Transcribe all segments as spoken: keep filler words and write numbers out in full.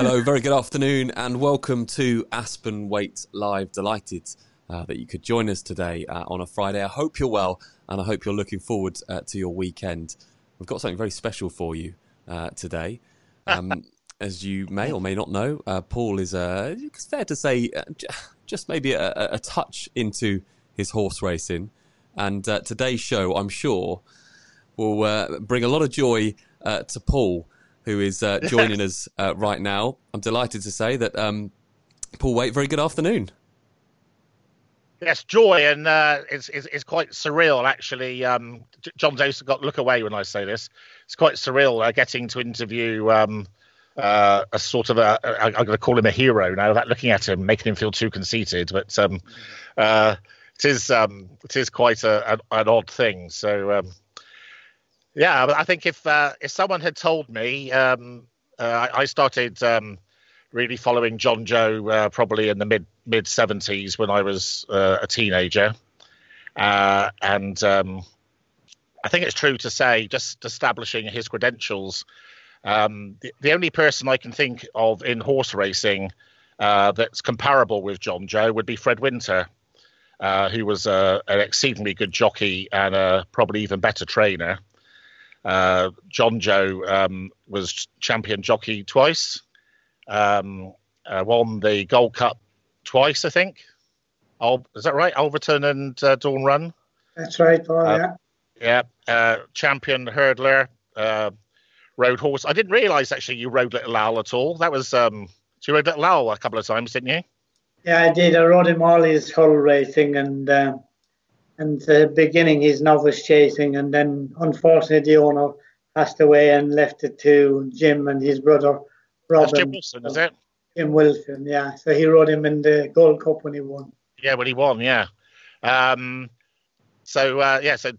Hello, very good afternoon and welcome to Aspen Waite Live. Delighted uh, that you could join us today uh, on a Friday. I hope you're well and I hope you're looking forward uh, to your weekend. We've got something very special for you uh, today. Um, as you may or may not know, uh, Paul is, uh, it's fair to say, uh, just maybe a, a touch into his horse racing. And uh, today's show, I'm sure, will uh, bring a lot of joy uh, to Paul, who is uh, joining us uh, right now. I'm delighted to say that um, Paul Waite, very good afternoon. Yes, joy, and uh, it's, it's it's quite surreal, actually. Um, John's also got look away when I say this. It's quite surreal uh, getting to interview um, uh, a sort of a, I, I'm going to call him a hero now, without looking at him, making him feel too conceited. But um, uh, it is um, it is quite a, an, an odd thing. So. Um, Yeah, I think if uh, if someone had told me, um, uh, I started um, really following Jonjo uh, probably in the mid mid seventies when I was uh, a teenager, uh, and um, I think it's true to say, just establishing his credentials, um, the, the only person I can think of in horse racing uh, that's comparable with Jonjo would be Fred Winter, uh, who was uh, an exceedingly good jockey and a probably even better trainer. Uh, Jonjo um, was champion jockey twice, um, uh, won the Gold Cup twice, I think. Al- is that right? Alverton and uh, Dawn Run? That's right, Paul, uh, yeah. Yeah, uh, champion hurdler, uh, rode horse. I didn't realise, actually, you rode Little Al at all. That was, um, so you rode Little Al a couple of times, didn't you? Yeah, I did. I rode him all his hull racing and... Uh... And the beginning, his novice chasing, and then unfortunately, the owner passed away and left it to Jim and his brother, Robin. That's Jim Wilson, is it? Jim Wilson, yeah. So he rode him in the Gold Cup when he won. Yeah, when he won, yeah. Um, so uh, yeah, so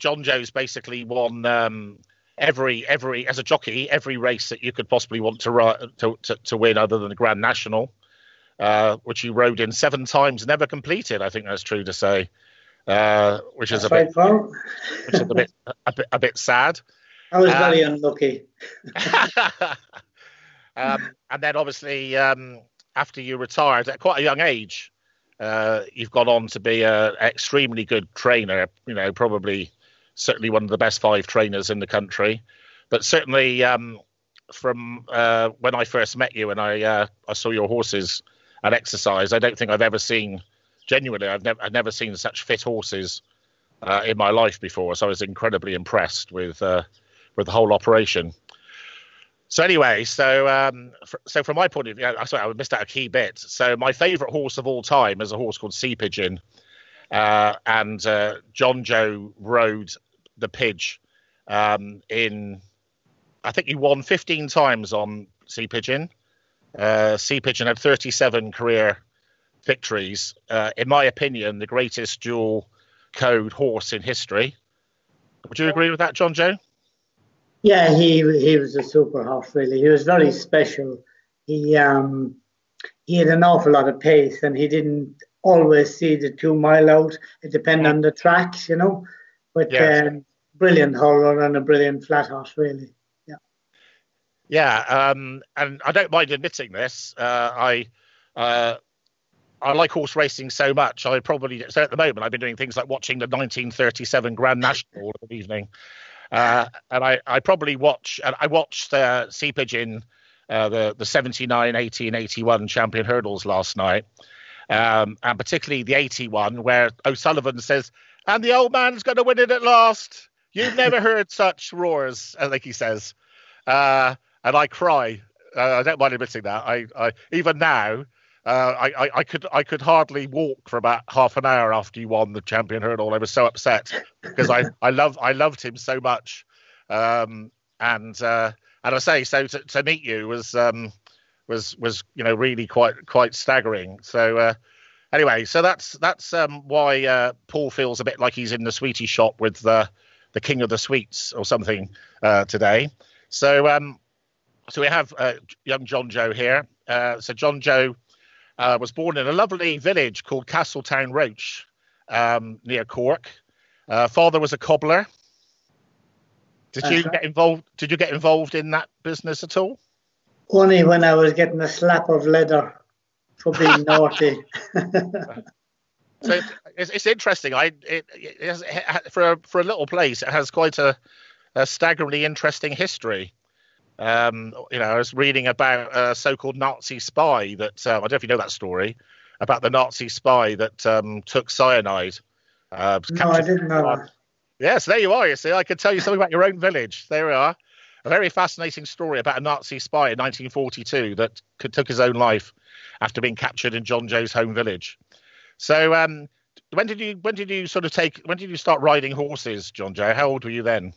Jonjo's basically won um, every every as a jockey every race that you could possibly want to ri- to, to to win, other than the Grand National, uh, which he rode in seven times, never completed. I think that's true to say. Uh, which is a bit, which is a bit, a bit, a bit sad. I was um, very unlucky. um, and then, obviously, um, after you retired at quite a young age, uh, you've gone on to be an extremely good trainer. You know, probably, certainly one of the best five trainers in the country. But certainly, um, from uh, when I first met you and I, uh, I saw your horses at exercise, I don't think I've ever seen. Genuinely, I've never, I've never seen such fit horses uh, in my life before. So I was incredibly impressed with uh, with the whole operation. So anyway, so um, f- so from my point of view, sorry, I missed out a key bit. So my favourite horse of all time is a horse called Sea Pigeon, uh, and uh, Jonjo rode the Pidge um, in. I think he won fifteen times on Sea Pigeon. Uh, Sea Pigeon had thirty-seven career victories, uh, in my opinion, the greatest dual code horse in history. Would you agree with that, Jonjo? Yeah, he he was a super horse, really. He was very special. He um, he had an awful lot of pace, and he didn't always see the two mile out. It depended on the tracks, you know. But yes. um, brilliant hurler and a brilliant flat horse, really. Yeah. Yeah, um, and I don't mind admitting this. Uh, I. Uh, I like horse racing so much. I probably so at the moment I've been doing things like watching the nineteen thirty-seven Grand National all the evening, uh, and I, I probably watch and I watched uh, Sea Pigeon, uh, the the seventy-nine, eighty, and eighty-one Champion Hurdles last night, um, and particularly the eighty-one where O'Sullivan says, "And the old man's going to win it at last. You've never heard such roars," I think he says, uh, and I cry. Uh, I don't mind admitting that. I, I even now. Uh, I, I, I could I could hardly walk for about half an hour after he won the Champion Hurdle. I was so upset because I I love I loved him so much, um, and uh, and I say so to, to meet you was um, was was you know really quite quite staggering. So uh, anyway, so that's that's um, why uh, Paul feels a bit like he's in the sweetie shop with the the King of the Sweets or something uh, today. So um, so we have uh, young Jonjo here. Uh, so Jonjo. Uh, was born in a lovely village called Castletown Roche, um, near Cork. Uh, father was a cobbler. Did That's you right. get involved? Did you get involved in that business at all? Only when I was getting a slap of leather for being naughty. So it's, it's interesting. I it, it has, for for a little place, it has quite a, a staggeringly interesting history. Um, you know, I was reading about a so-called Nazi spy that um, I don't know if you know that story about the Nazi spy that um, took cyanide. Uh, no, I didn't know. Uh, yes, there you are. You see, I could tell you something about your own village. There we are. A very fascinating story about a Nazi spy in nineteen forty-two that could, took his own life after being captured in Jonjo's home village. So, um, when did you when did you sort of take when did you start riding horses, Jonjo? How old were you then?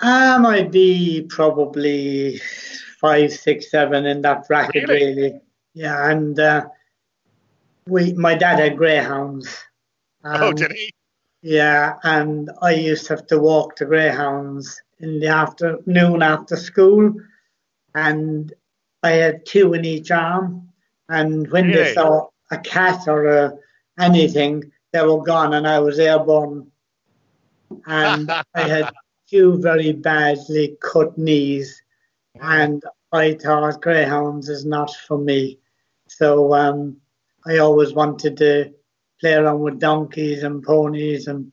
I might be probably five, six, seven in that bracket, really. really. Yeah, and uh, we my dad had greyhounds. Um, oh, did he? Yeah, and I used to have to walk the greyhounds in the afternoon after school, and I had two in each arm, and when really? they saw a cat or a, anything, they were gone, and I was airborne, and I had two very badly cut knees, and I thought greyhounds is not for me. So um, I always wanted to play around with donkeys and ponies and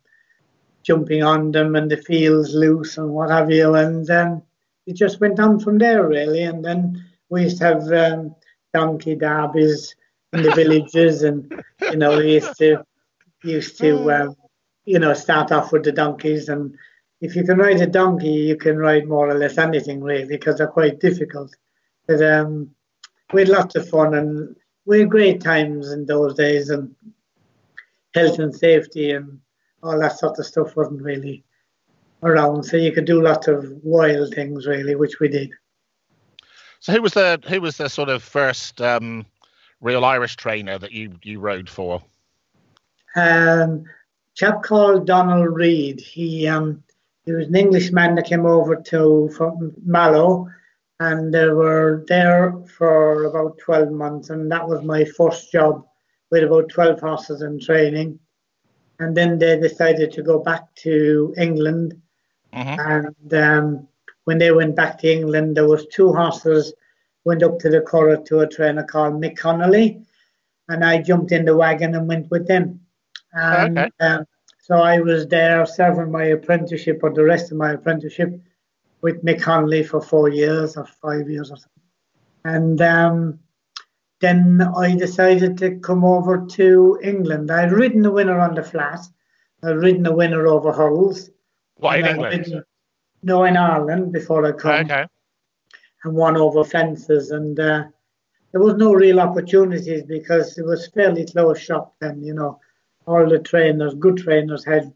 jumping on them and the fields loose and what have you, and um, it just went on from there, really. And then we used to have um, donkey derbies in the villages, and you know, we used to used to um, you know, start off with the donkeys, and if you can ride a donkey, you can ride more or less anything, really, because they're quite difficult. But um, we had lots of fun, and we had great times in those days, and health and safety and all that sort of stuff wasn't really around, so you could do lots of wild things, really, which we did. So, who was the who was the sort of first um, real Irish trainer that you you rode for? Um, chap called Donald Reid. He um, he was an Englishman that came over to from Mallow, and they were there for about twelve months, and that was my first job with about twelve horses in training. And then they decided to go back to England. Mm-hmm. And um, when they went back to England, there was two horses went up to the Curragh to a trainer called Mick Connolly. And I jumped in the wagon and went with them. And okay. um, so I was there serving my apprenticeship or the rest of my apprenticeship with Mick Honley for four years or five years or something. And um, then I decided to come over to England. I'd ridden a winner on the flat. I'd ridden a winner over hurdles. What, in I'd England? Ridden, no, in Ireland before I come. Okay. And won over fences. And uh, there was no real opportunities because it was fairly close shop then, you know. All the trainers, good trainers, had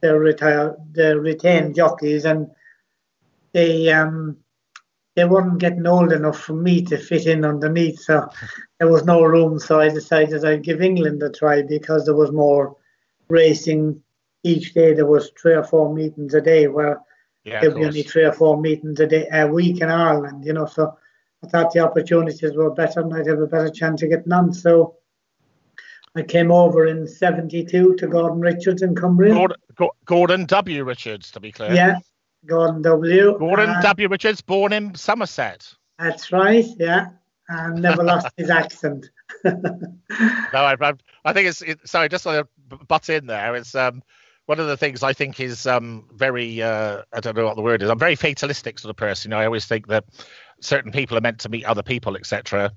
their, retire, their retained jockeys, and they... Um, They weren't getting old enough for me to fit in underneath, so there was no room. So I decided I'd give England a try because there was more racing each day. There was three or four meetings a day, where yeah, there'd be only three or four meetings a day a week in Ireland, you know. So I thought the opportunities were better, and I'd have a better chance of getting on. So I came over in seventy-two to Gordon Richards in Cumbria. Gordon, Gordon W. Richards, to be clear. Yeah. Gordon W. Gordon uh, W. Richards, born in Somerset. That's right, yeah. And never lost his accent. no, I, I think it's, it, sorry, just to butt in there, it's um, one of the things I think is um, very, uh, I don't know what the word is, I'm very fatalistic sort of person. You know, I always think that certain people are meant to meet other people, et cetera.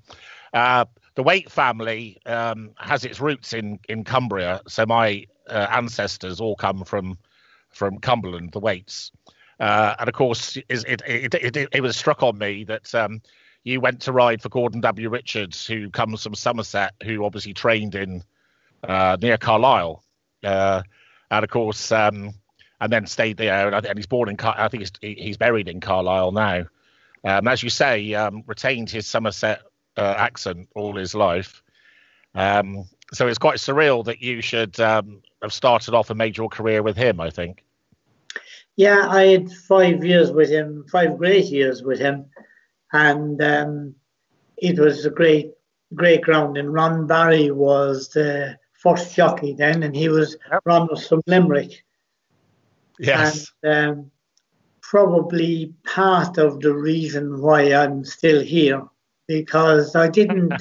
Uh, the Waite family um, has its roots in, in Cumbria, so my uh, ancestors all come from, from Cumberland, the Waites. Uh, and of course, it it, it it it was struck on me that um, you went to ride for Gordon W. Richards, who comes from Somerset, who obviously trained in uh, near Carlisle, uh, and of course, um, and then stayed there. And, and he's born in Car I think he's, he's buried in Carlisle now. Um, as you say, um, retained his Somerset uh, accent all his life. Um, so it's quite surreal that you should um, have started off and made your career with him, I think. Yeah, I had five years with him, five great years with him, and um, it was a great, great ground. And Ron Barry was the first jockey then, and he was Ron was from Limerick. Yes, and, um, probably part of the reason why I'm still here because I didn't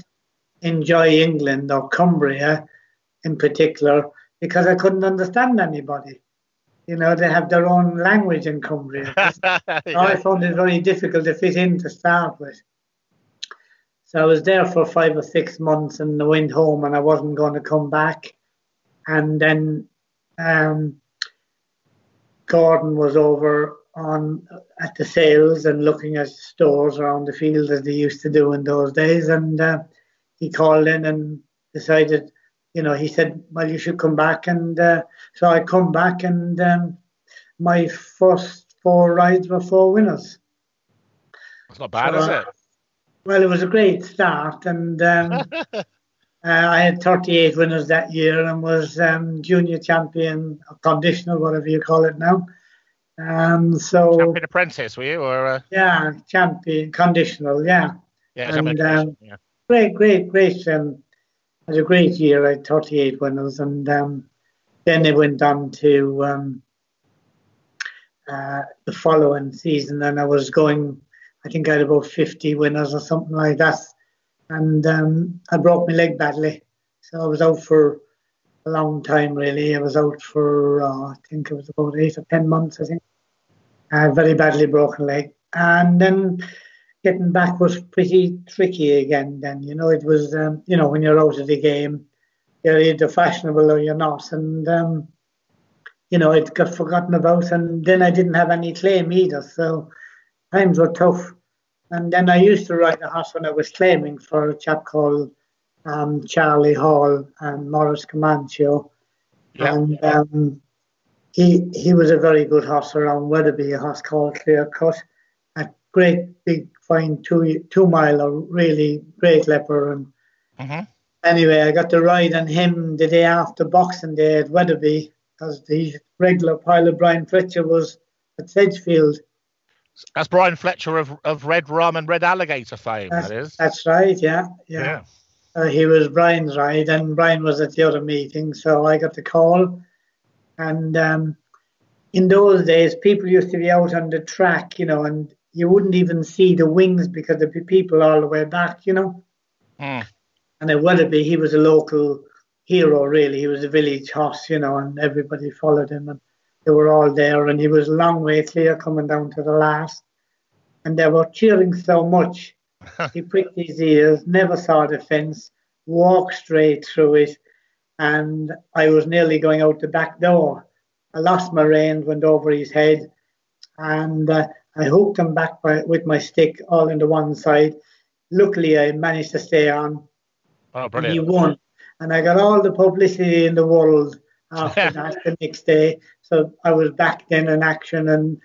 enjoy England or Cumbria in particular because I couldn't understand anybody. You know, they have their own language in Cumbria. Yeah. I found it very difficult to fit in to start with. So I was there for five or six months and I went home and I wasn't going to come back. And then um, Gordon was over on at the sales and looking at stores around the field as they used to do in those days. And uh, he called in and decided, you know, he said, well, you should come back. And uh, so I come back and um, my first four rides were four winners. It's not bad, so, is it? Well, it was a great start. And um, uh, I had thirty-eight winners that year and was um, junior champion, or conditional, whatever you call it now. Um, so champion apprentice, were you? Or, uh... Yeah, champion, conditional, yeah. Yeah, and, um, yeah. Great, great, great. Um, it was a great year. I had thirty-eight winners. And um, then they went on to um, uh, the following season. And I was going, I think I had about fifty winners or something like that. And um, I broke my leg badly. So I was out for a long time, really. I was out for, uh, I think it was about eight or ten months, I think. A very badly broken leg. And then getting back was pretty tricky again then. You know, it was, um, you know, when you're out of the game, you're either fashionable or you're not. And, um, you know, it got forgotten about. And then I didn't have any claim either. So times were tough. And then I used to ride a horse when I was claiming for a chap called um, Charlie Hall and Morris Comancio. Yeah. And um, he he was a very good horse around Wetherby, a horse called Clear Cut. A great, big, fine two, two miler, really great leper. And mm-hmm. Anyway, I got to ride on him the day after Boxing Day at Wetherby because the regular pilot, Brian Fletcher, was at Sedgefield. That's Brian Fletcher of of Red Rum and Red Alligator fame, that's, that is. That's right, yeah. Yeah. yeah. Uh, he was Brian's ride, and Brian was at the other meeting, so I got the call. And um, in those days, people used to be out on the track, you know, and you wouldn't even see the wings because there'd be people all the way back, you know. Mm. And at Wetherby, he was a local hero, really. He was a village horse, you know, and everybody followed him. And they were all there, and he was a long way clear coming down to the last. And they were cheering so much. He pricked his ears, never saw the fence, walked straight through it, and I was nearly going out the back door. I lost my reins, went over his head, and uh, I hooked him back by, with my stick all into one side. Luckily, I managed to stay on. Oh, brilliant. And he won. And I got all the publicity in the world after that the next day. So I was back then in action, and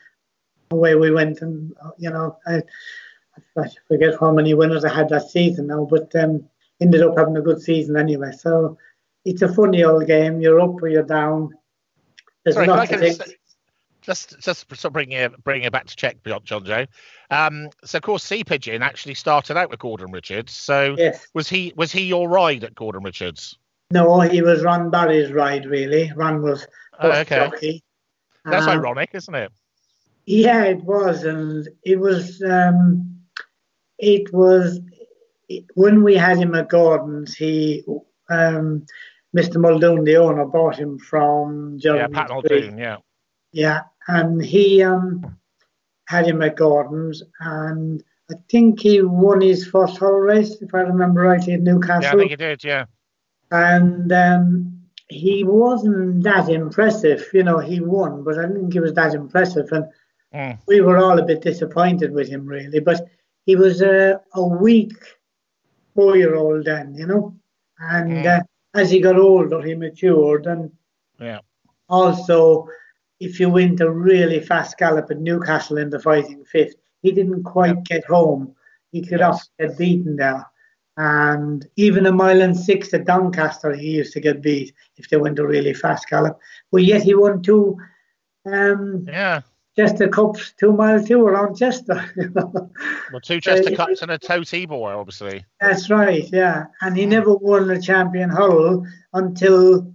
away we went. And, you know, I, I forget how many winners I had that season now, but um, ended up having a good season anyway. So it's a funny old game. You're up or you're down. There's Sorry, not can I can just, just just bring it, bring it back to check, Jonjo. Um, so, of course, Sea Pigeon actually started out with Gordon Richards. So yes. was he was he your ride at Gordon Richards? No, he was Ron Barry's ride, really. Ron was oh, okay. jockey. That's um, ironic, isn't it? Yeah, it was, and it was. Um, it was it, when we had him at Gordon's. He, um, Mister Muldoon, the owner, bought him from John. Yeah, Pat Muldoon. Yeah. Yeah, and he um, had him at Gordon's, and I think he won his first whole race, if I remember rightly, at Newcastle. Yeah, I think he did. Yeah. And um, he wasn't that impressive. You know, he won, but I didn't think he was that impressive. And mm. we were all a bit disappointed with him, really. But he was a, a weak four-year-old then, you know. And mm. uh, as he got older, he matured. And yeah. also, if you went a really fast gallop at Newcastle in the fighting fifth, he didn't quite yeah. get home. He could yes. often get beaten there. And even a mile and six at Doncaster, he used to get beat if they went a really fast gallop. But yet he won two um, yeah. Chester Cups, two mile two around Chester. well, two Chester uh, Cups and a toe T-boy, obviously. That's right, yeah. And he never won a champion hurdle until...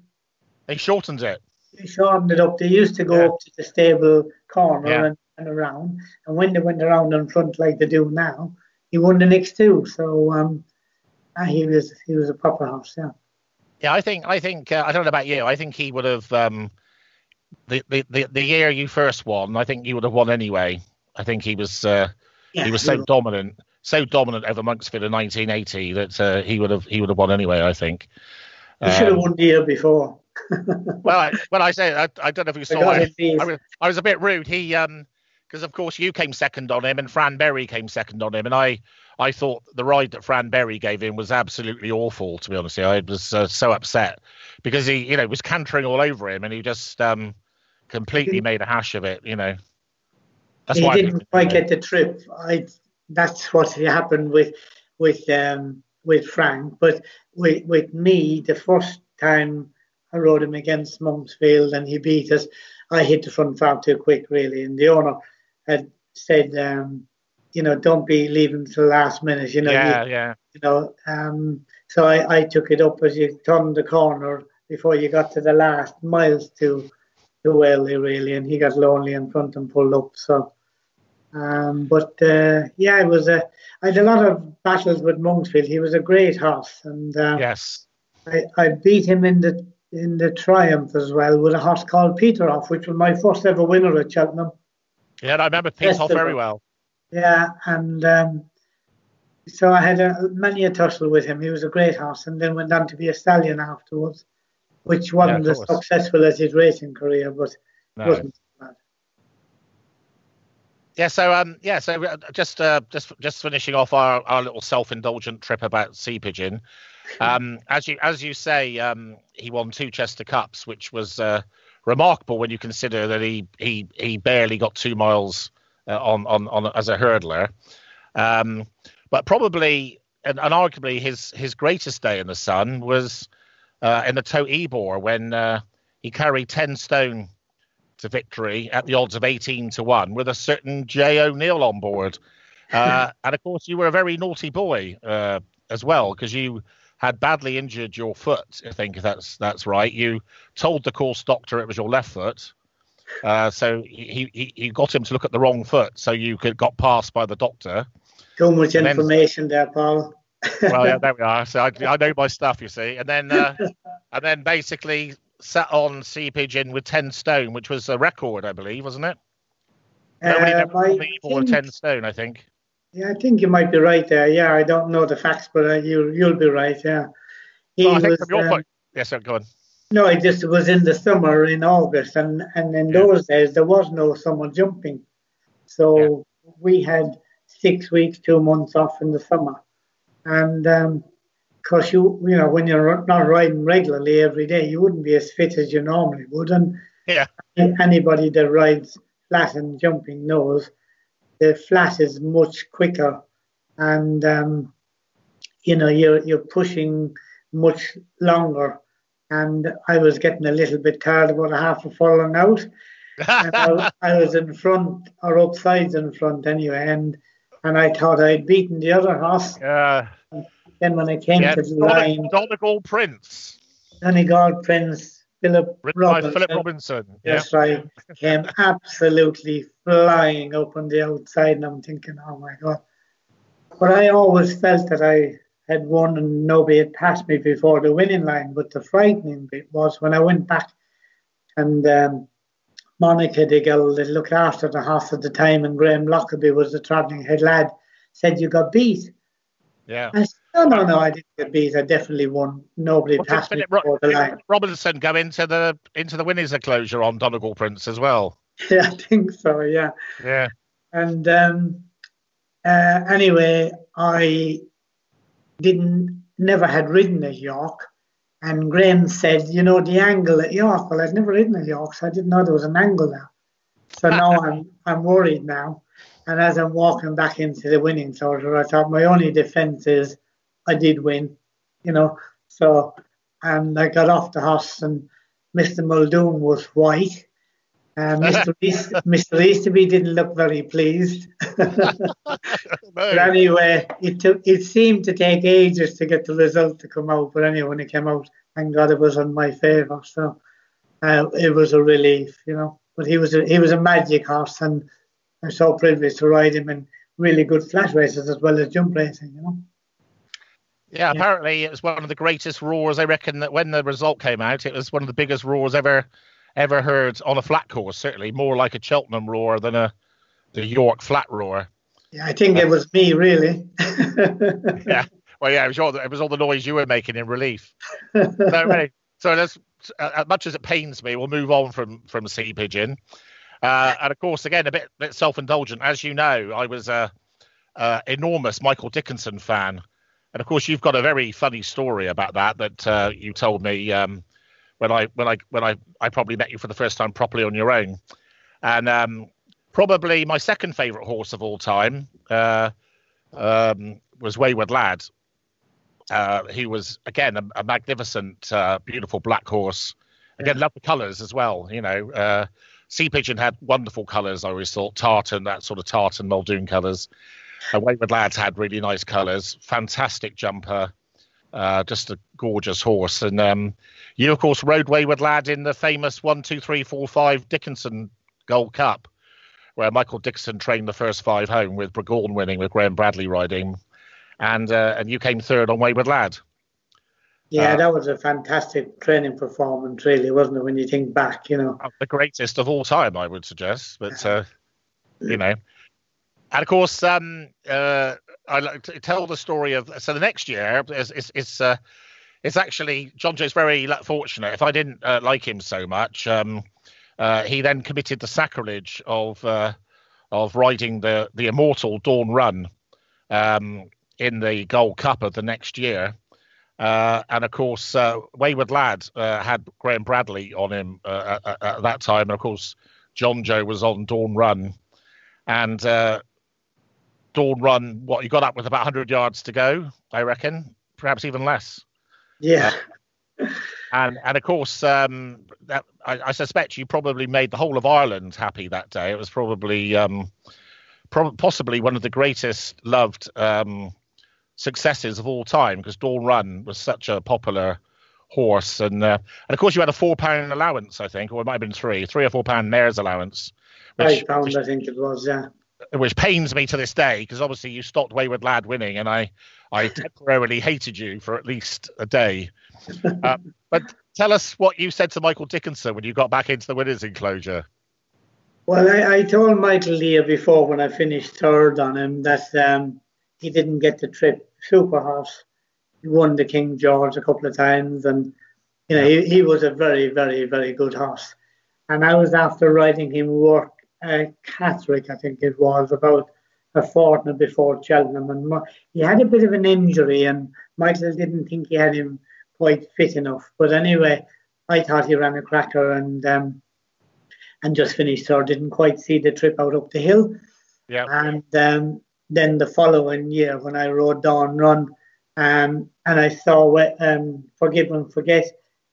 They shortened it. They shortened it up. They used to go yeah. up to the stable corner yeah. and, and around. And when they went around in front like they do now... he won the next two. So um, he was he was a proper horse. Yeah. Yeah, I think I think uh, I don't know about you. I think he would have um, the, the the the year you first won. I think you would have won anyway. I think he was uh, yeah, he was so yeah. dominant, so dominant over Monksfield in nineteen eighty that uh, he would have he would have won anyway. I think. He should have won the year before. well, I, when I say I, I don't know if you saw I, I, was, I was a bit rude. He, um, because of course you came second on him, and Fran Berry came second on him, and I, I thought the ride that Fran Berry gave him was absolutely awful. To be honest, I was uh, so upset because he, you know, was cantering all over him, and he just um, completely made a hash of it. You know, that's he why didn't I quite get the trip. I, that's what happened with, with um. with Frank, but with, with me, the first time I rode him against Monksfield and he beat us, I hit the front far too quick, really. And the owner had said, um, you know, don't be leaving to the last minute, you know. Yeah, you, yeah. You know, um, so I, I took it up as you turned the corner before you got to the last miles too, too early, really. And he got lonely in front and pulled up, so... Um, but uh, yeah, it was a. I had a lot of battles with Monksfield. He was a great horse, and um, yes, I, I beat him in the in the Triumph as well with a horse called Peterhof, which was my first ever winner at Cheltenham. Yeah, I remember Peterhof very well. Yeah, and um, so I had a, many a tussle with him. He was a great horse, and then went on to be a stallion afterwards, which wasn't yeah, as successful as his racing career, but no. It wasn't. Yeah, so um, yeah, so just uh, just just finishing off our, our little self-indulgent trip about Sea Pigeon. Um, as you as you say, um, he won two Chester Cups, which was uh, remarkable when you consider that he he he barely got two miles uh, on, on on as a hurdler. Um, but probably and, and arguably his his greatest day in the sun was uh, in the Tote Ebor when uh, he carried ten stone to victory at the odds of eighteen to one with a certain J O'Neill on board, uh, and of course you were a very naughty boy uh, as well, because you had badly injured your foot. I think that's that's right. You told the course doctor it was your left foot, uh, so he, he he got him to look at the wrong foot, so you could got passed by the doctor. Too much and information then, there, Paul. Well, yeah, there we are. So I, I know my stuff, you see, and then uh, and then basically. Sat on Sea Pigeon with ten stone, which was a record, I believe, wasn't it? Nobody uh, ever beat or ten stone, I think. Yeah, I think you might be right there. Yeah, I don't know the facts, but uh, you you'll be right. Yeah. He well, I think was, from your um, point. Yes, sir. Go on. No, it just was in the summer in August, and and in yeah. those days there was no summer jumping, so yeah. we had six weeks, two months off in the summer, and. Um, Because you, you know, when you're not riding regularly every day, you wouldn't be as fit as you normally would. And yeah. anybody that rides flat and jumping knows the flat is much quicker, and um, you know you're you're pushing much longer. And I was getting a little bit tired, about a half a furlong out. And I, I was in front or up sides in front anyway, and and I thought I'd beaten the other horse. Yeah. Then when I came yeah, to the line, Donegal Prince, Donegal Prince, Philip Robinson, Philip Robinson. That's yeah. right, came absolutely flying up on the outside, and I'm thinking, oh my God. But I always felt that I had won and nobody had passed me before the winning line. But the frightening bit was when I went back, and um, Monica Diggle, that looked after the horse at the time, and Graham Lockerbie was the travelling head lad, said, you got beat. Yeah. I said, no, no, no, I didn't get beat. I definitely won. Nobody well, passed me before the line. Robinson go into the into the winner's enclosure on Donegal Prince as well. Yeah, I think so, yeah. Yeah. And um, uh, anyway, I didn't, never had ridden at York. And Graham said, you know, the angle at York. Well, I'd never ridden at York, so I didn't know there was an angle there. So now I'm, I'm worried now. And as I'm walking back into the winning circle, I thought my only defence is I did win, you know. So, and I got off the horse, and Mister Muldoon was white. And Mister East, Mister Easterby didn't look very pleased. But anyway, it took, it seemed to take ages to get the result to come out. But anyway, when it came out, thank God it was in my favour. So uh, it was a relief, you know. But he was a, he was a magic horse, and I'm so privileged to ride him, and really good flat races as well as jump racing, you know. Yeah, apparently yeah. It was one of the greatest roars. I reckon that when the result came out, it was one of the biggest roars ever ever heard on a flat course, certainly more like a Cheltenham roar than a the York flat roar. Yeah, I think uh, it was me, really. Yeah, well, yeah, it was, all, it was all the noise you were making in relief. So, so that's, uh, as much as it pains me, we'll move on from, from Sea Pigeon. Uh, and, of course, again, a bit, bit self-indulgent. As you know, I was an enormous Michael Dickinson fan. And, of course, you've got a very funny story about that that uh, you told me um, when I when I, when I I probably met you for the first time properly on your own. And um, probably my second favourite horse of all time uh, um, was Wayward Lad. Uh, he was, again, a, a magnificent, uh, beautiful black horse. Again, yeah. Loved the colours as well, you know. Uh, Sea Pigeon had wonderful colours, I always thought. Tartan, that sort of tartan Muldoon colours. Uh, Wayward Lad had really nice colours, fantastic jumper, uh, just a gorgeous horse. And um, you, of course, rode Wayward Lad in the famous one, two, three, four, five Dickinson Gold Cup, where Michael Dickinson trained the first five home with Bregorn winning, with Graham Bradley riding. And uh, and you came third on Wayward Lad. Yeah, uh, that was a fantastic training performance, really, wasn't it, when you think back, you know. The greatest of all time, I would suggest. But, uh, you know. And of course, um, uh, I like to tell the story of. So the next year, it's it's it's, uh, it's actually Jonjo's very fortunate. If I didn't uh, like him so much, um, uh, he then committed the sacrilege of uh, of riding the the immortal Dawn Run um, in the Gold Cup of the next year. Uh, and of course, uh, Wayward Lad uh, had Graham Bradley on him uh, at, at that time, and of course, Jonjo was on Dawn Run, and. Uh, Dawn Run, what, you got up with about one hundred yards to go, I reckon, perhaps even less. Yeah. Uh, and, and of course, um, that, I, I suspect you probably made the whole of Ireland happy that day. It was probably, um, pro- possibly one of the greatest loved um, successes of all time, because Dawn Run was such a popular horse. And, uh, and of course, you had a four pound allowance, I think, or it might have been three, three or four pound mare's allowance. Which, five pounds, which, I think it was, yeah. Which pains me to this day, because obviously you stopped Wayward Lad winning, and I, I temporarily hated you for at least a day. Uh, but tell us what you said to Michael Dickinson when you got back into the winner's enclosure. Well, I, I told Michael the year before when I finished third on him that um, he didn't get the trip. Super horse. He won the King George a couple of times, and you know he, he was a very, very, very good horse. And I was after riding him work. Uh, Catholic, I think it was, about a fortnight before Cheltenham, and Ma- he had a bit of an injury, and Michael didn't think he had him quite fit enough. But anyway, I thought he ran a cracker, and um, and just finished third. Didn't quite see the trip out up the hill. Yeah. And um, then the following year, when I rode Dawn Run, um, and I saw um, Forgive and Forget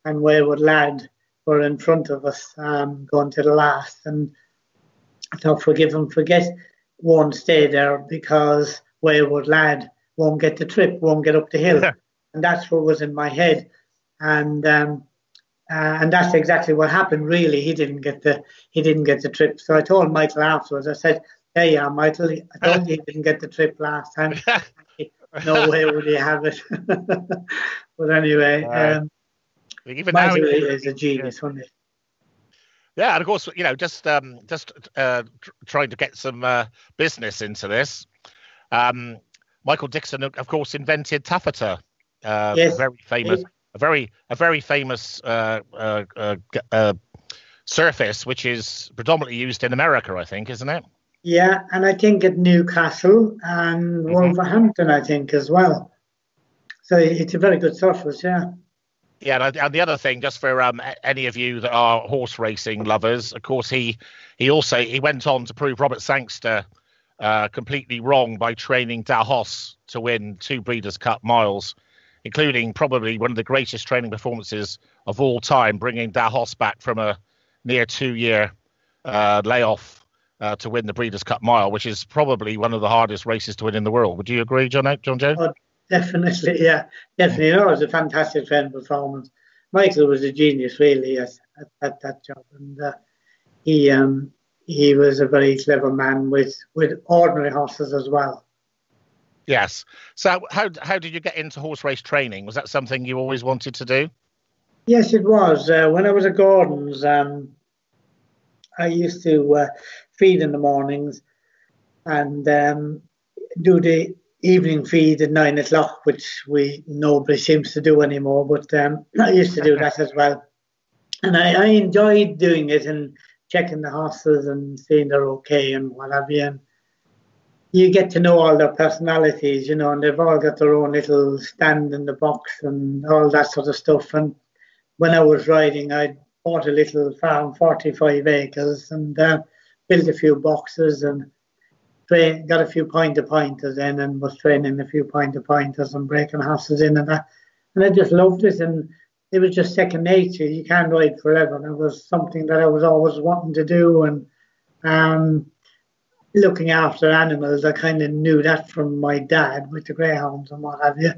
and Wayward Lad were in front of us, um, going to the last, and I thought Forgive and Forget won't stay there because Wayward Lad won't get the trip, won't get up the hill. Yeah. And that's what was in my head. And um, uh, and that's exactly what happened, really. He didn't get the he didn't get the trip. So I told Michael afterwards, I said, there you are, Michael. I told you he didn't get the trip last time. No way would he have it. But anyway, wow. um, Even Michael now he- is a genius, yeah. Wasn't he? Yeah, and of course, you know, just um, just uh, tr- trying to get some uh, business into this. Um, Michael Dickinson, of course, invented taffeta, uh, yes. a very famous, yes. a very a very famous uh, uh, uh, uh, surface, which is predominantly used in America, I think, isn't it? Yeah, and I think at Newcastle and mm-hmm. Wolverhampton, I think, as well. So it's a very good surface, yeah. Yeah, and, and the other thing, just for um, any of you that are horse racing lovers, of course, he he also he went on to prove Robert Sangster uh, completely wrong by training Da Hoss to win two Breeders' Cup miles, including probably one of the greatest training performances of all time, bringing Da Hoss back from a near two-year uh, layoff uh, to win the Breeders' Cup mile, which is probably one of the hardest races to win in the world. Would you agree, John? John Jones? Uh- Definitely, yeah, definitely. No, it was a fantastic training performance. Michael was a genius, really, at, at, at that job, and uh, he um, he was a very clever man with, with ordinary horses as well. Yes. So how how did you get into horse race training? Was that something you always wanted to do? Yes, it was. Uh, when I was at Gordon's, um, I used to uh, feed in the mornings and um, do the evening feed at nine o'clock, which we nobody seems to do anymore. But um, I used to do that as well. And I, I enjoyed doing it and checking the horses and seeing they're okay and what have you. And you get to know all their personalities, you know, and they've all got their own little stand in the box and all that sort of stuff. And when I was riding, I bought a little farm, forty-five acres, and uh, built a few boxes and train, got a few point-to-pointers in and was training a few point-to-pointers and breaking horses in and that. And I just loved it, and it was just second nature. You can't ride forever. And it was something that I was always wanting to do, and um, looking after animals, I kind of knew that from my dad with the greyhounds and what have you.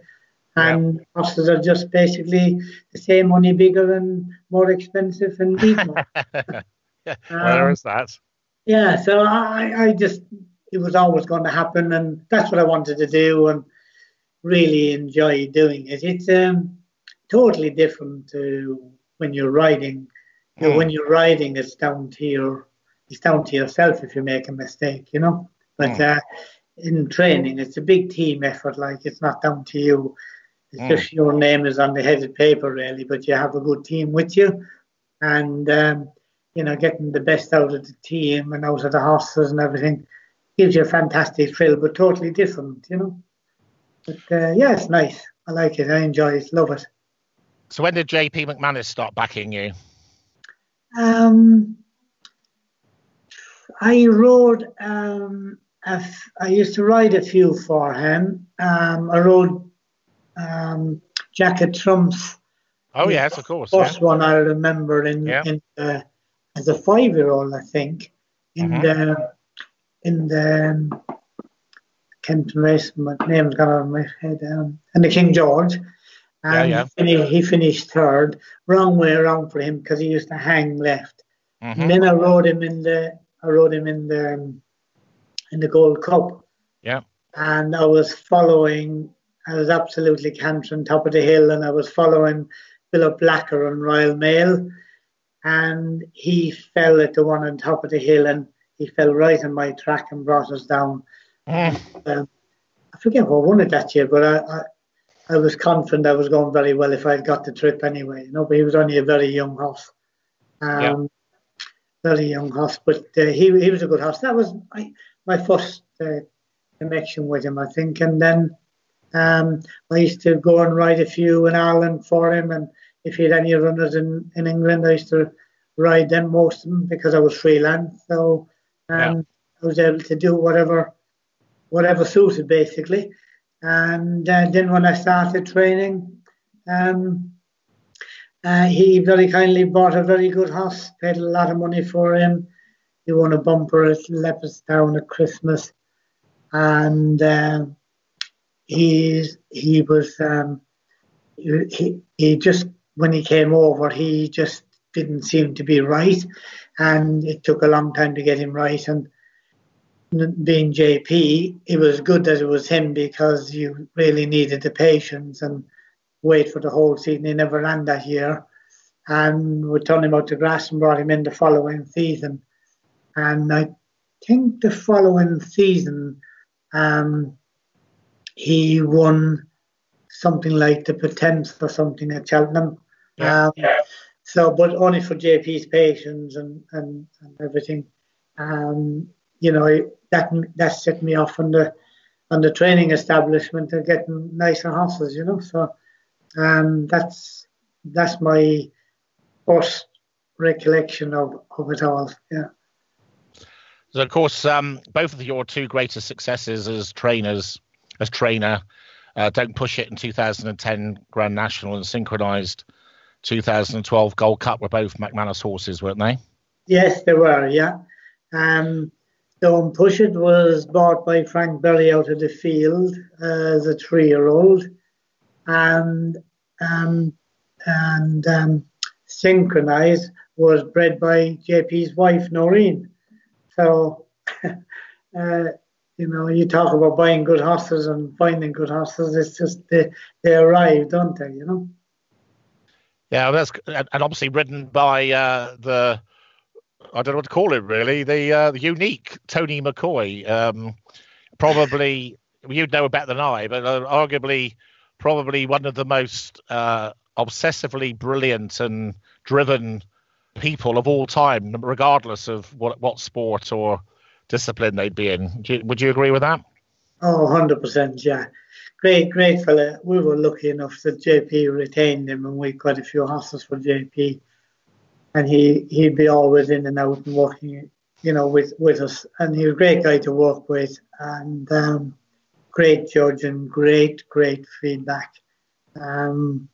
And yeah. Horses are just basically the same, only bigger and more expensive and deeper. Yeah, um, where is that? Yeah, so I, I just, it was always going to happen, and that's what I wanted to do and really enjoy doing it. It's um, totally different to when you're riding. Mm. You know, when you're riding, it's down to your, it's down to yourself if you make a mistake, you know. But mm. uh, in training, it's a big team effort. Like, it's not down to you. It's mm. just your name is on the headed paper, really, but you have a good team with you. And, um, you know, getting the best out of the team and out of the horses and everything gives you a fantastic thrill, but totally different, you know. But, uh, yeah, it's nice. I like it. I enjoy it. Love it. So when did J P McManus start backing you? Um, I rode... Um, I used to ride a few for him. Um, I rode... Um, Jacket Trumps. Oh yes, of course. First yeah. one I remember in, yeah. in the, as a five-year-old, I think, in mm-hmm. the in the Kempton race. My name's gone out of my head. Um, and the King George, and yeah, yeah. He, he finished third. Wrong way around for him because he used to hang left. Mm-hmm. And then I rode him in the I rode him in the um, in the Gold Cup. Yeah. And I was following. I was absolutely cantering top of the hill, and I was following Philip Blacker on Royal Mail, and he fell at the one on top of the hill, and he fell right on my track and brought us down. Mm. Um, I forget what won it that year, but I, I I was confident I was going very well if I'd got the trip anyway. You know, but he was only a very young horse, um, yeah. very young horse, but uh, he he was a good horse. That was my my first uh, connection with him, I think, and then. Um, I used to go and ride a few in Ireland for him, and if he had any runners in, in England, I used to ride them, most of them, because I was freelance, so um, yeah. I was able to do whatever whatever suited, basically. And uh, then when I started training, um, uh, he very kindly bought a very good horse, paid a lot of money for him. He won a bumper at Leopardstown at Christmas, and... Uh, He's, he was, um, he, he just, when he came over, he just didn't seem to be right. And it took a long time to get him right. And being J P, it was good that it was him because you really needed the patience and wait for the whole season. He never ran that year. And we turned him out to grass and brought him in the following season. And I think the following season, um, he won something like the Potenz or something at Cheltenham. Yeah, um, yeah. So, but only for J P's patience and, and, and everything. Um, you know, that that set me off on the on the training establishment and getting nicer horses. You know, so um, that's that's my first recollection of, of it all. Yeah. So, of course, um, both of your two greatest successes as trainers. As trainer, uh, Don't Push It in two thousand ten Grand National and Synchronised two thousand twelve Gold Cup were both McManus horses, weren't they? Yes, they were, yeah. Um, Don't Push It was bought by Frank Berry out of the field uh, as a three-year-old. And um, and um, Synchronised was bred by J P's wife, Noreen. So, uh, you know, you talk about buying good horses and finding good horses. It's just they, they arrive, don't they, you know? Yeah, that's and obviously ridden by uh, the, I don't know what to call it really, the, uh, the unique Tony McCoy. Um, probably, you'd know better than I, but uh, arguably probably one of the most uh, obsessively brilliant and driven people of all time, regardless of what, what sport or discipline they'd be in. Do you, would you agree with that? Oh, one hundred percent, yeah. Great, great fella. We were lucky enough that J P retained him, and we got a few horses for J P. And he, he'd be always in and out and working, you know, with, with us. And he was a great guy to work with, and um, great judge and great, great feedback. Um,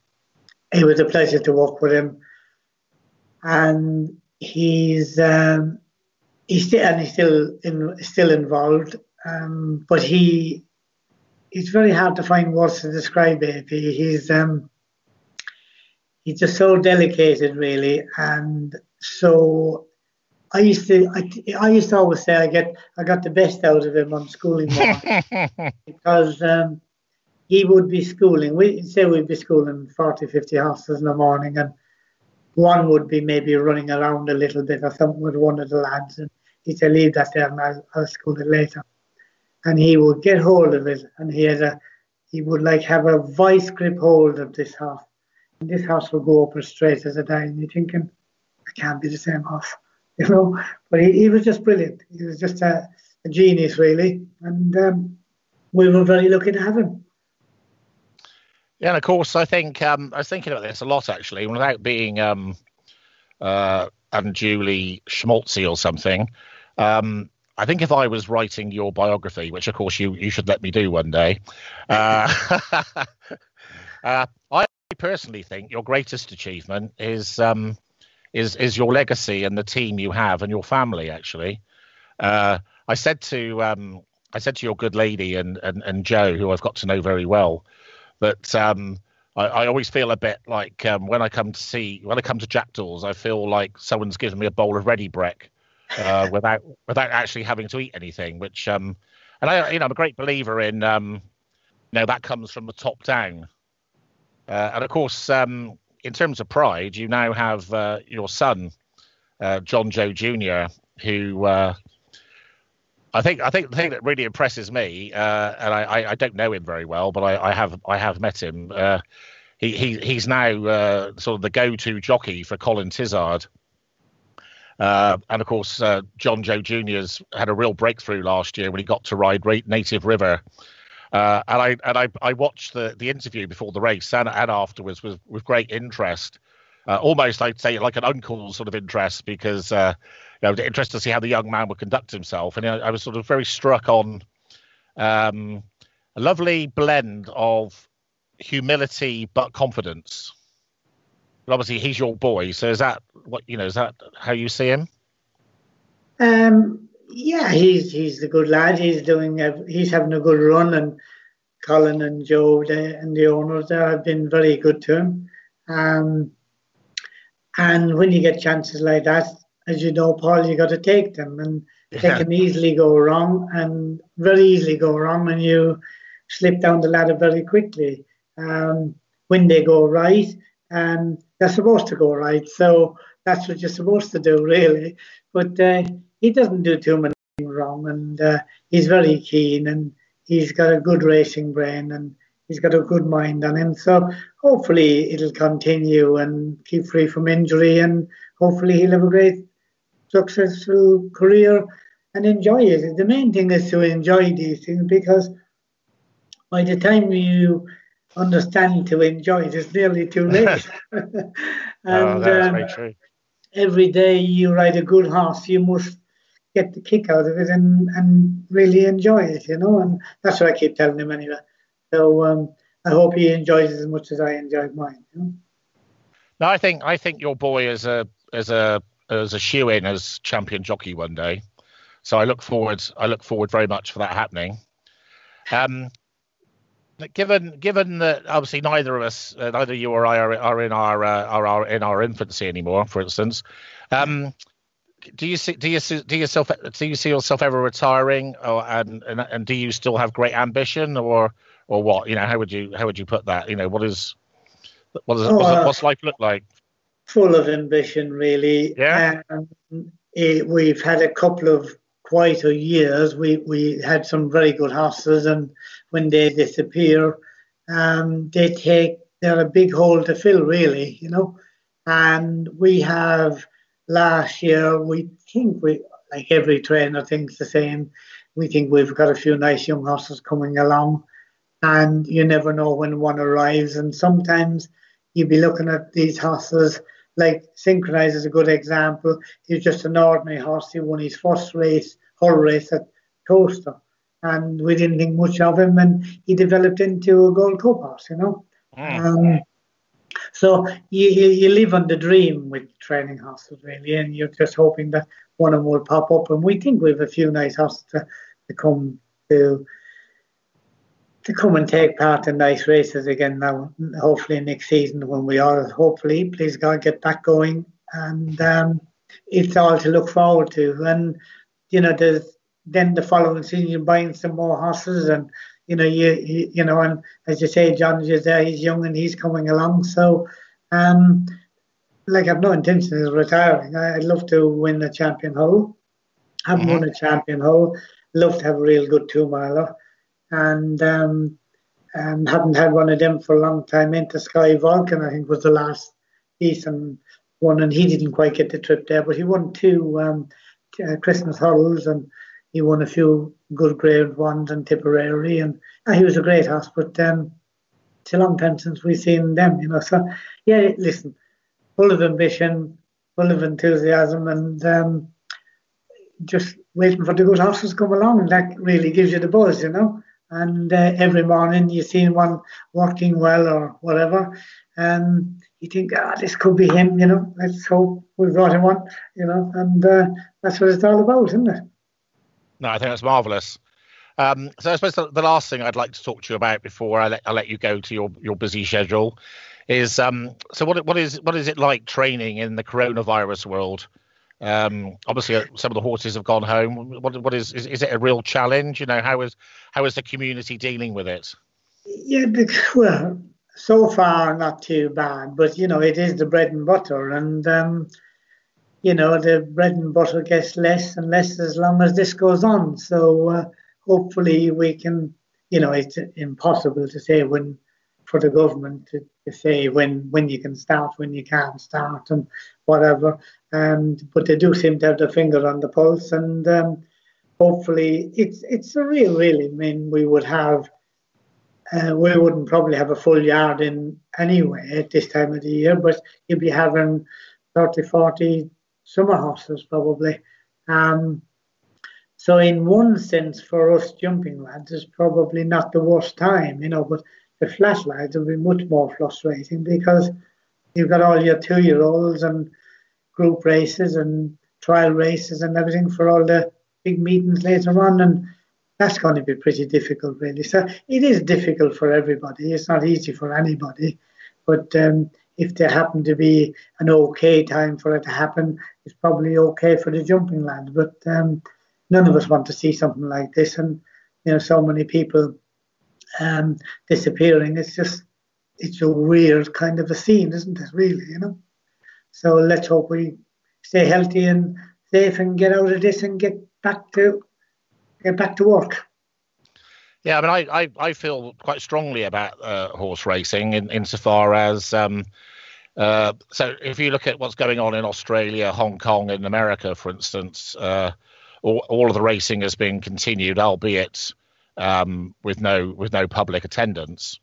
it was a pleasure to work with him. And he's um, he's still and he's still in, still involved, um, but he. It's very hard to find words to describe A P. He's um, he's just so dedicated, really, and so I used to I, I used to always say I get I got the best out of him on schooling because um, he would be schooling. We say we'd be schooling forty, fifty horses in the morning, and one would be maybe running around a little bit or something with one of the lads, and he'd say, "Leave that there, and I'll, I'll school it later." And he would get hold of it, and he had a, he would like have a vice grip hold of this horse. And this horse would go up as straight as a die, and you're thinking, "It can't be the same horse," you know. But he, he was just brilliant. He was just a, a genius, really, and um, we were very lucky to have him. Yeah, and of course, I think um, I was thinking about this a lot actually, without being um, uh, unduly schmaltzy or something. Um, I think if I was writing your biography, which of course you, you should let me do one day, uh, uh, I personally think your greatest achievement is um, is is your legacy and the team you have and your family. Actually, uh, I said to um, I said to your good lady and, and and Joe, who I've got to know very well, that um, I, I always feel a bit like um, when I come to see when I come to Jackdaws, I feel like someone's given me a bowl of ready breck. Uh, without without actually having to eat anything, which um, and I you know I'm a great believer in um, you know that comes from the top down, uh, and of course um, in terms of pride, you now have uh, your son uh, Jonjo Junior, who uh, I think I think the thing that really impresses me, uh, and I, I don't know him very well, but I, I have I have met him. Uh, he, he he's now uh, sort of the go-to jockey for Colin Tizard. Uh, and, of course, uh, Jonjo Junior's had a real breakthrough last year when he got to ride Ra- Native River. Uh, and I and I, I watched the, the interview before the race and, and afterwards with, with great interest, uh, almost, I'd say, like an uncle sort of interest, because uh, you know, interest to see how the young man would conduct himself. And you know, I was sort of very struck on um, a lovely blend of humility but confidence. But obviously, he's your boy. So is that what you know? Is that how you see him? Um, yeah, he's he's the good lad. He's doing. A, he's having a good run, and Colin and Joe they, and the owners there have been very good to him. Um, and when you get chances like that, as you know, Paul, you got to take them, and yeah. They can easily go wrong, and very easily go wrong, and you slip down the ladder very quickly. Um, when they go right, and um, they're supposed to go right, so that's what you're supposed to do, really. But uh, he doesn't do too many things wrong, and uh, he's very keen, and he's got a good racing brain, and he's got a good mind on him. So hopefully it'll continue and keep free from injury, and hopefully he'll have a great, successful career and enjoy it. The main thing is to enjoy these things, because by the time you understand to enjoy it, it's nearly too late. and oh, that's um, very true. Every day you ride a good horse, you must get the kick out of it and, and really enjoy it, you know, and that's what I keep telling him anyway. So um, I hope he enjoys it as much as I enjoyed mine. You know? No, I think I think your boy is a as a as a shoe-in as champion jockey one day. So I look forward I look forward very much for that happening. Um Given, given that obviously neither of us, uh, neither you or I, are, are in our uh, are, are in our infancy anymore. For instance, um, do you see do you see, do yourself do you see yourself ever retiring, or and, and and do you still have great ambition, or or what? You know, how would you how would you put that? You know, what is what is oh, what's, uh, what's life look like? Full of ambition, really. Yeah. Um, it, we've had a couple of quieter years. We we had some very good horses, and when they disappear, um, they take they're a big hole to fill, really. You know, and we have. Last year, we think we, like every trainer thinks the same, we think we've got a few nice young horses coming along, and you never know when one arrives. And sometimes you'll be looking at these horses, like Synchronize is a good example. He's just an ordinary horse. He won his first race, whole race at Toaster, and we didn't think much of him, and he developed into a Gold Cup horse, you know. Mm. Um, So you, you, you live on the dream with training horses, really, and you're just hoping that one of them will pop up. And we think we have a few nice horses to, to come to to come and take part in nice races again now, hopefully next season when we all, hopefully, please God, get back going. And um, it's all to look forward to. And, you know, there's, then the following season you're buying some more horses and, You know, you, you you know, and as you say, Jonjo is there. He's young and he's coming along. So, um, like, I've no intention of retiring. I, I'd love to win a champion hole. I've mm-hmm. won a champion hole. Love to have a real good two-miler, and um, and haven't had one of them for a long time. Enter Sky Vulcan, I think, was the last decent one, and he didn't quite get the trip there, but he won two um, uh, Christmas hurdles and. He won a few good grade ones in Tipperary, and uh, he was a great horse, but um, it's a long time since we've seen them, you know. So, yeah, listen, full of ambition, full of enthusiasm, and um, just waiting for the good horses to come along, and that really gives you the buzz, you know. And uh, every morning you see one working well or whatever, and you think, ah, oh, this could be him, you know. Let's hope we brought him on, you know, and uh, that's what it's all about, isn't it? No, I think that's marvellous. Um, so I suppose the, the last thing I'd like to talk to you about before I let, I let you go to your, your busy schedule is um, so what what is what is it like training in the coronavirus world? Um, obviously, some of the horses have gone home. What what is, is is it a real challenge? You know, how is how is the community dealing with it? Yeah, because, well, so far not too bad, but you know, it is the bread and butter, and. Um, You know, the bread and butter gets less and less as long as this goes on. So uh, hopefully we can, you know, it's impossible to say when, for the government to, to say when, when you can start, when you can't start and whatever. And, but they do seem to have their finger on the pulse. And um, hopefully it's it's surreal, really. I mean, we would have, uh, we wouldn't probably have a full yard in anyway at this time of the year, but you'd be having thirty, forty summer horses probably. Um, so in one sense for us jumping lads is probably not the worst time, you know, but the flat lads will be much more frustrating because you've got all your two-year-olds and group races and trial races and everything for all the big meetings later on, and that's going to be pretty difficult really. So it is difficult for everybody. It's not easy for anybody, but um, if there happened to be an okay time for it to happen, it's probably okay for the jumping lads. But um, none of us want to see something like this, and you know, so many people um, disappearing. It's just, it's a weird kind of a scene, isn't it? Really, you know. So let's hope we stay healthy and safe and get out of this and get back to get back to work. Yeah, I mean, I, I, I feel quite strongly about uh, horse racing in, insofar as, um, uh, so if you look at what's going on in Australia, Hong Kong and America, for instance, uh, all, all of the racing has been continued, albeit um, with no with no public attendance.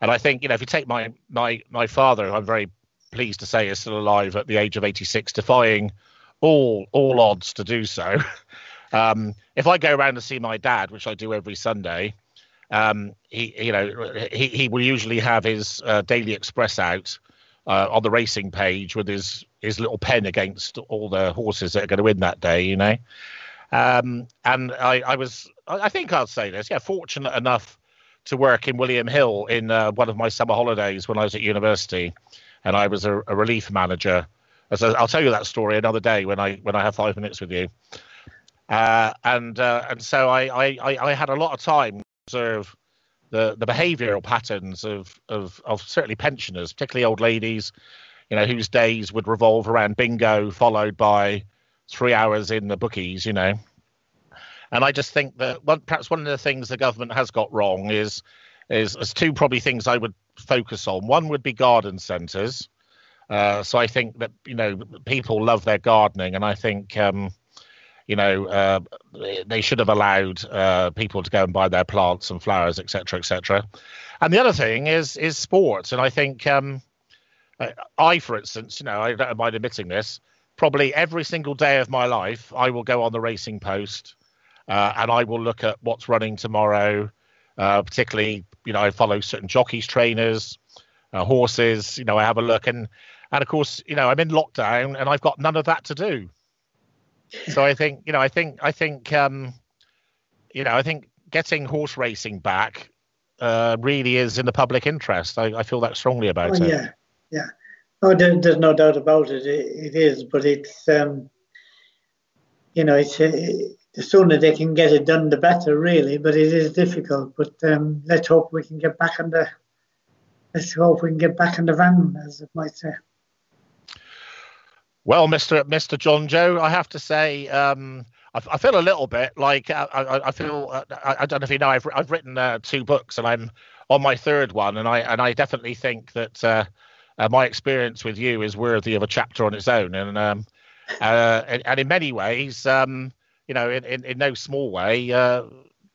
And I think, you know, if you take my, my, my father, who I'm very pleased to say is still alive at the age of eighty-six, defying all all odds to do so. Um, if I go around to see my dad, which I do every Sunday, um, he, you know, he, he will usually have his uh, Daily Express out uh, on the racing page with his, his little pen against all the horses that are going to win that day, you know. Um, and I, I was, I think I'll say this, yeah, fortunate enough to work in William Hill in uh, one of my summer holidays when I was at university, and I was a, a relief manager As I, I'll tell you that story another day when I when I have five minutes with you. Uh, and uh, and so I, I, I had a lot of time to observe the, the behavioural patterns of, of, of certainly pensioners, particularly old ladies, you know, whose days would revolve around bingo followed by three hours in the bookies, you know. And I just think that one, perhaps one of the things the government has got wrong is, is, is two probably things I would focus on. One would be garden centres. Uh, so I think that, you know, people love their gardening, and I think, um, you know, uh, they should have allowed uh, people to go and buy their plants and flowers, et cetera, et cetera. And the other thing is, is sports. And I think um, I, for instance, you know, I don't mind admitting this, probably every single day of my life, I will go on the Racing Post. Uh, and I will look at what's running tomorrow, uh, particularly, you know, I follow certain jockeys, trainers, uh, horses, you know, I have a look. And, and of course, you know, I'm in lockdown and I've got none of that to do. So I think, you know, I think, I think, um, you know, I think getting horse racing back uh, really is in the public interest. I, I feel that strongly about oh, it. Yeah, yeah. Oh, there, there's no doubt about it. It, it is, but it's, um, you know, it's... It, the sooner they can get it done, the better, really. But it is difficult. But um, let's hope we can get back on the. Let's hope we can get back on the van, as it might say. Well, Mister Mister Jonjo, I have to say, um, I, I feel a little bit like I, I, I feel. I, I don't know if you know. I've I've written uh, two books, and I'm on my third one, and I and I definitely think that uh, uh, my experience with you is worthy of a chapter on its own, and um, uh, and, and in many ways. Um, You know, in, in, in no small way, uh,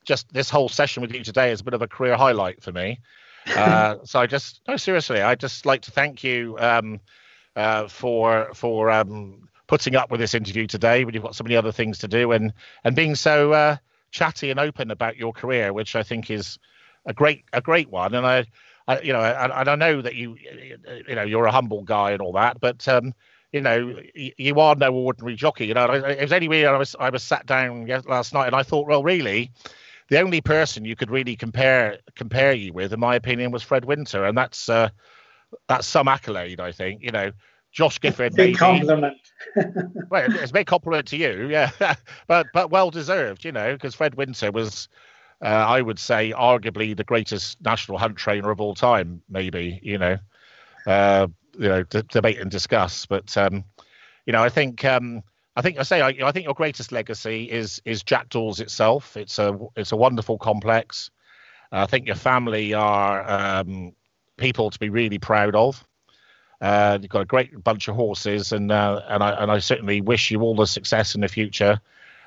just this whole session with you today is a bit of a career highlight for me. Uh, so I just, no, seriously, I just like to thank you um, uh, for for um, putting up with this interview today when you've got so many other things to do, and and being so uh, chatty and open about your career, which I think is a great a great one. And I, I you know, and I know that you, you know, you're a humble guy and all that, but. Um, You know, you are no ordinary jockey. You know, it was anyway. I was I was sat down last night, and I thought, well, really, the only person you could really compare compare you with, in my opinion, was Fred Winter, and that's uh, that's some accolade, I think. You know, Josh Gifford, big compliment. Well, it's a big compliment to you, yeah, but but well deserved, you know, because Fred Winter was, uh, I would say, arguably the greatest national hunt trainer of all time, maybe. You know. Uh, you know, d- debate and discuss, but um, you know, I think um, I think I say I, I think your greatest legacy is is Jackdaws itself. It's a it's a wonderful complex. Uh, I think your family are um, people to be really proud of. Uh, you've got a great bunch of horses, and uh, and I and I certainly wish you all the success in the future,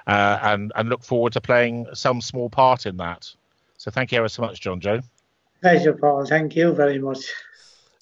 uh, and and look forward to playing some small part in that. So thank you ever so much, Jonjo. Pleasure, Paul. Thank you very much.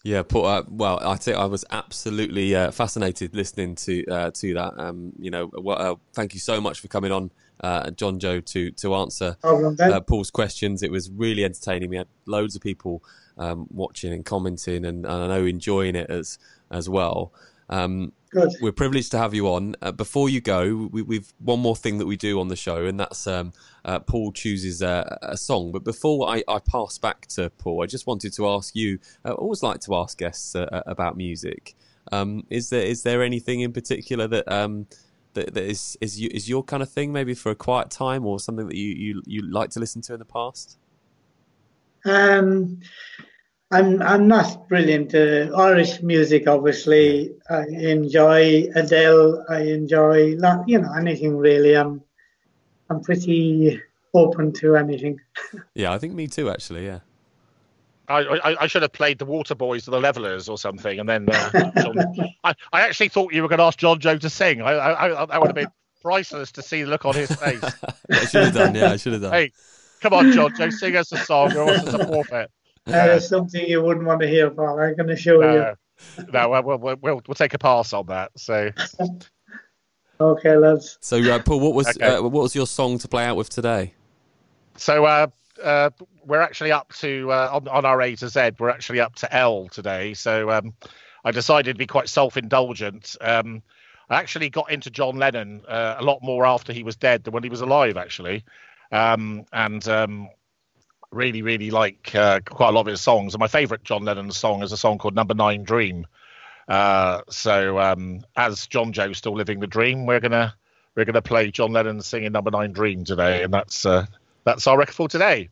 Yeah, Paul, uh, well, I think I was absolutely uh, fascinated listening to uh, to that. Um, you know, well, uh, thank you so much for coming on, uh, Jonjo, to to answer uh, Paul's questions. It was really entertaining. We had loads of people um, watching and commenting, and, and I know enjoying it as as well. Um, Good. We're privileged to have you on. Uh, before you go, we, we've one more thing that we do on the show, and that's um, uh, Paul chooses a, a song. But before I, I pass back to Paul, I just wanted to ask you. I always like to ask guests uh, about music. Um, is there is there anything in particular that um, that, that is is, you, is your kind of thing? Maybe for a quiet time, or something that you you, you like to listen to in the past. Um. I'm I'm not brilliant. Uh, Irish music, obviously. I enjoy Adele. I enjoy, not, you know, anything really. I'm I'm pretty open to anything. Yeah, I think me too, actually. Yeah. I I, I should have played the Waterboys or the Levelers or something, and then uh, I I actually thought you were going to ask Jonjo to sing. I, I, I that would have been priceless to see the look on his face. I should have done. Yeah, I should have done. Hey, come on, Jonjo, sing us a song. You're also a forfeit. That is something you wouldn't want to hear, Paul. I'm going to show no, you. No, we'll, we'll, we'll, we'll take a pass on that. So, okay, lads. So, uh, Paul, what was okay. uh, what was your song to play out with today? So, uh, uh, we're actually up to uh, on, on our A to Z. We're actually up to L today. So, um, I decided to be quite self-indulgent. Um, I actually got into John Lennon uh, a lot more after he was dead than when he was alive, actually, um, and. Um, really really like uh, quite a lot of his songs, and my favorite John Lennon song is a song called Number Nine Dream, Uh, so um, as Jonjo's still living the dream, we're gonna we're gonna play John Lennon singing Number Nine Dream today, and that's uh, that's our record for today.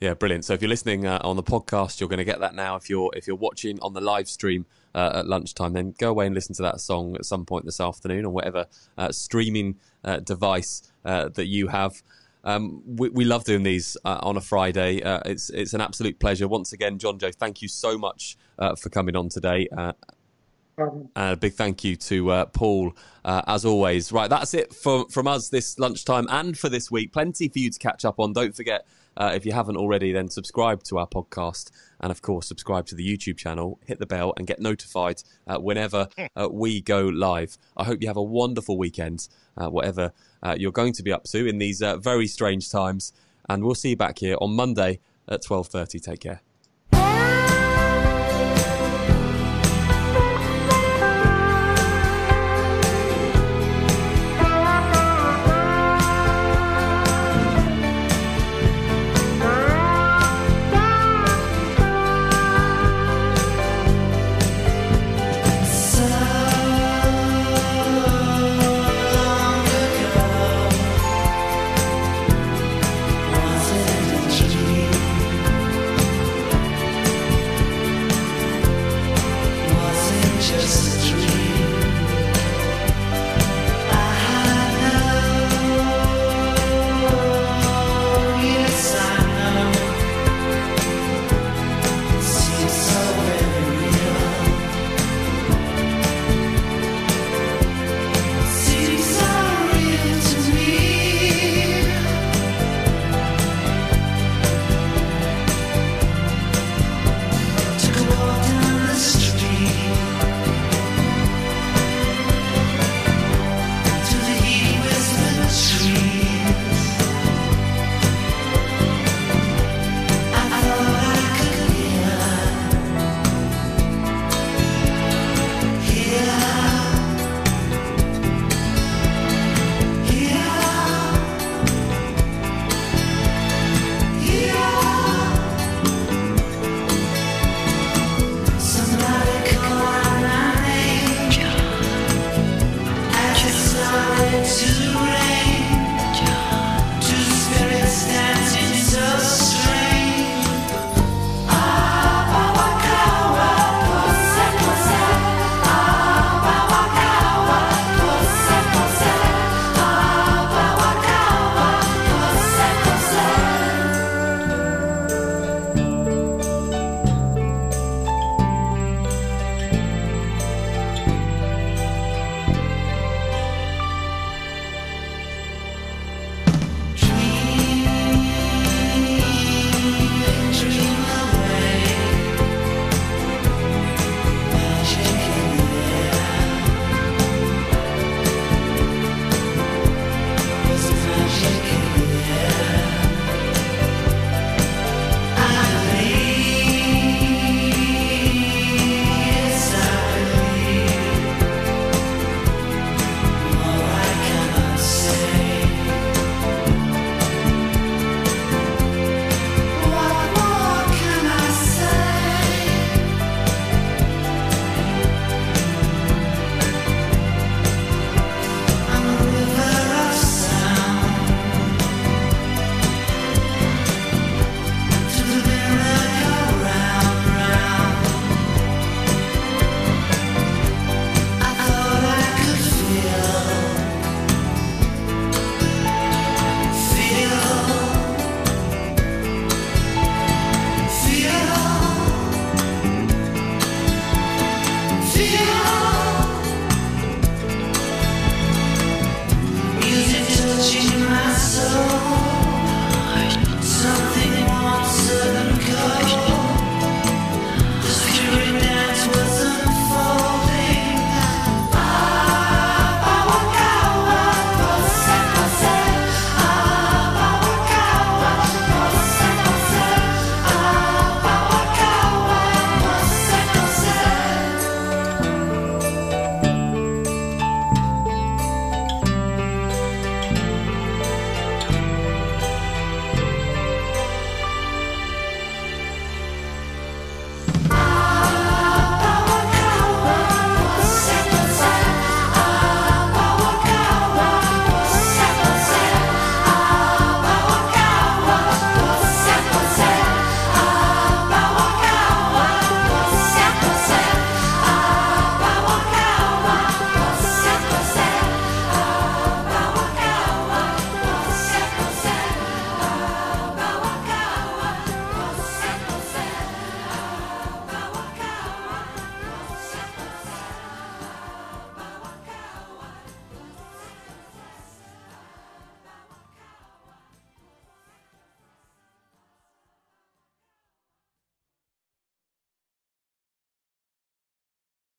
Yeah, brilliant. So if you're listening uh, on the podcast, you're going to get that now. If you're if you're watching on the live stream uh, at lunchtime, then go away and listen to that song at some point this afternoon or whatever uh, streaming uh, device uh, that you have. Um, we, we love doing these uh, on a Friday. Uh, it's it's an absolute pleasure. Once again, Jonjo, thank you so much uh, for coming on today. Uh, And a big thank you to uh, Paul, uh, as always. Right, that's it for, from us this lunchtime and for this week. Plenty for you to catch up on. Don't forget, uh, if you haven't already, then subscribe to our podcast. And, of course, subscribe to the YouTube channel, hit the bell and get notified uh, whenever uh, we go live. I hope you have a wonderful weekend, uh, whatever uh, you're going to be up to in these uh, very strange times. And we'll see you back here on Monday at twelve thirty. Take care. Just